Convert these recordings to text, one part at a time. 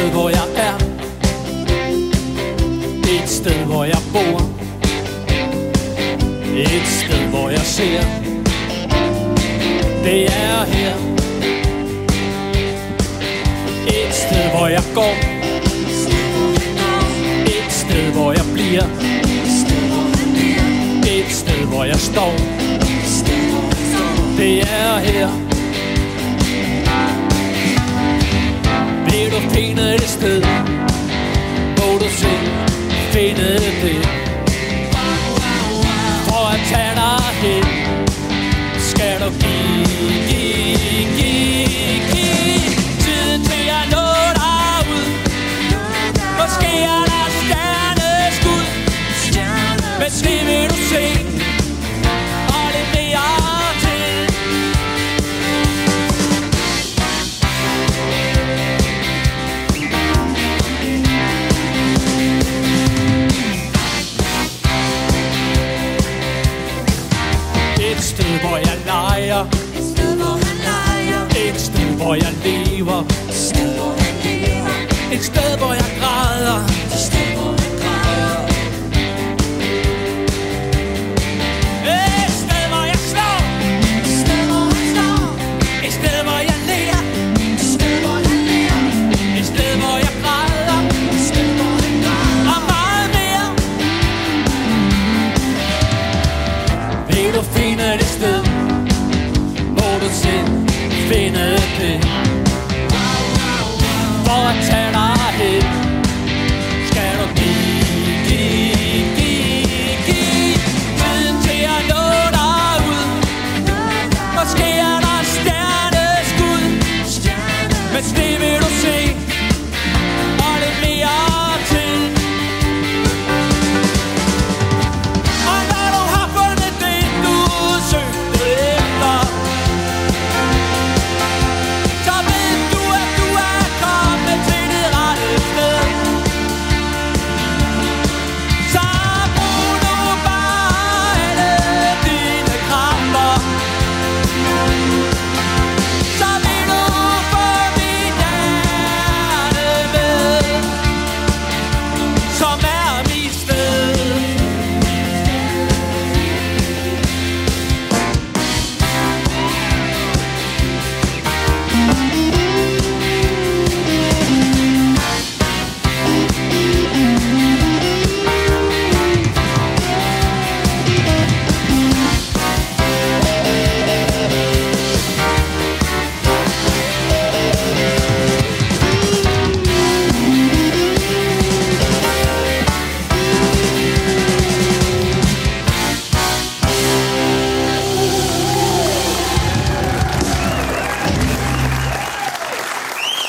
sted hvor jeg er. Et sted hvor jeg bor. Et sted hvor jeg ser. Det er her. Et sted hvor jeg går. Et sted hvor jeg bliver. Et sted hvor jeg står. Det er her. Vil du finde et sted, hvor du selv finde det? For at tage dig hen, skal du give tiden til at nå dig ud. Måske er der stjerneskud, men det vil du se, og det bliver hvor jeg leger. Et sted, hvor han leger. Et sted, hvor jeg lever. Et sted, hvor han lever. Et sted, hvor jeg græder. Et sted, hvor han græder. Et sted, hvor jeg slår. Et sted, hvor han slår. Et sted, hvor jeg lærer. Et sted, hvor han lærer. Et sted, hvor jeg græder. Et sted, hvor han græder. Og meget mere. Vil du finde det sted? Finde det. For at tage dig hen, skal du give tiden til at nå dig ud. Måske er der stjerneskud, men det vil du se, og lidt mere til. Og når du har fundet det, du søgte efter,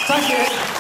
thank you.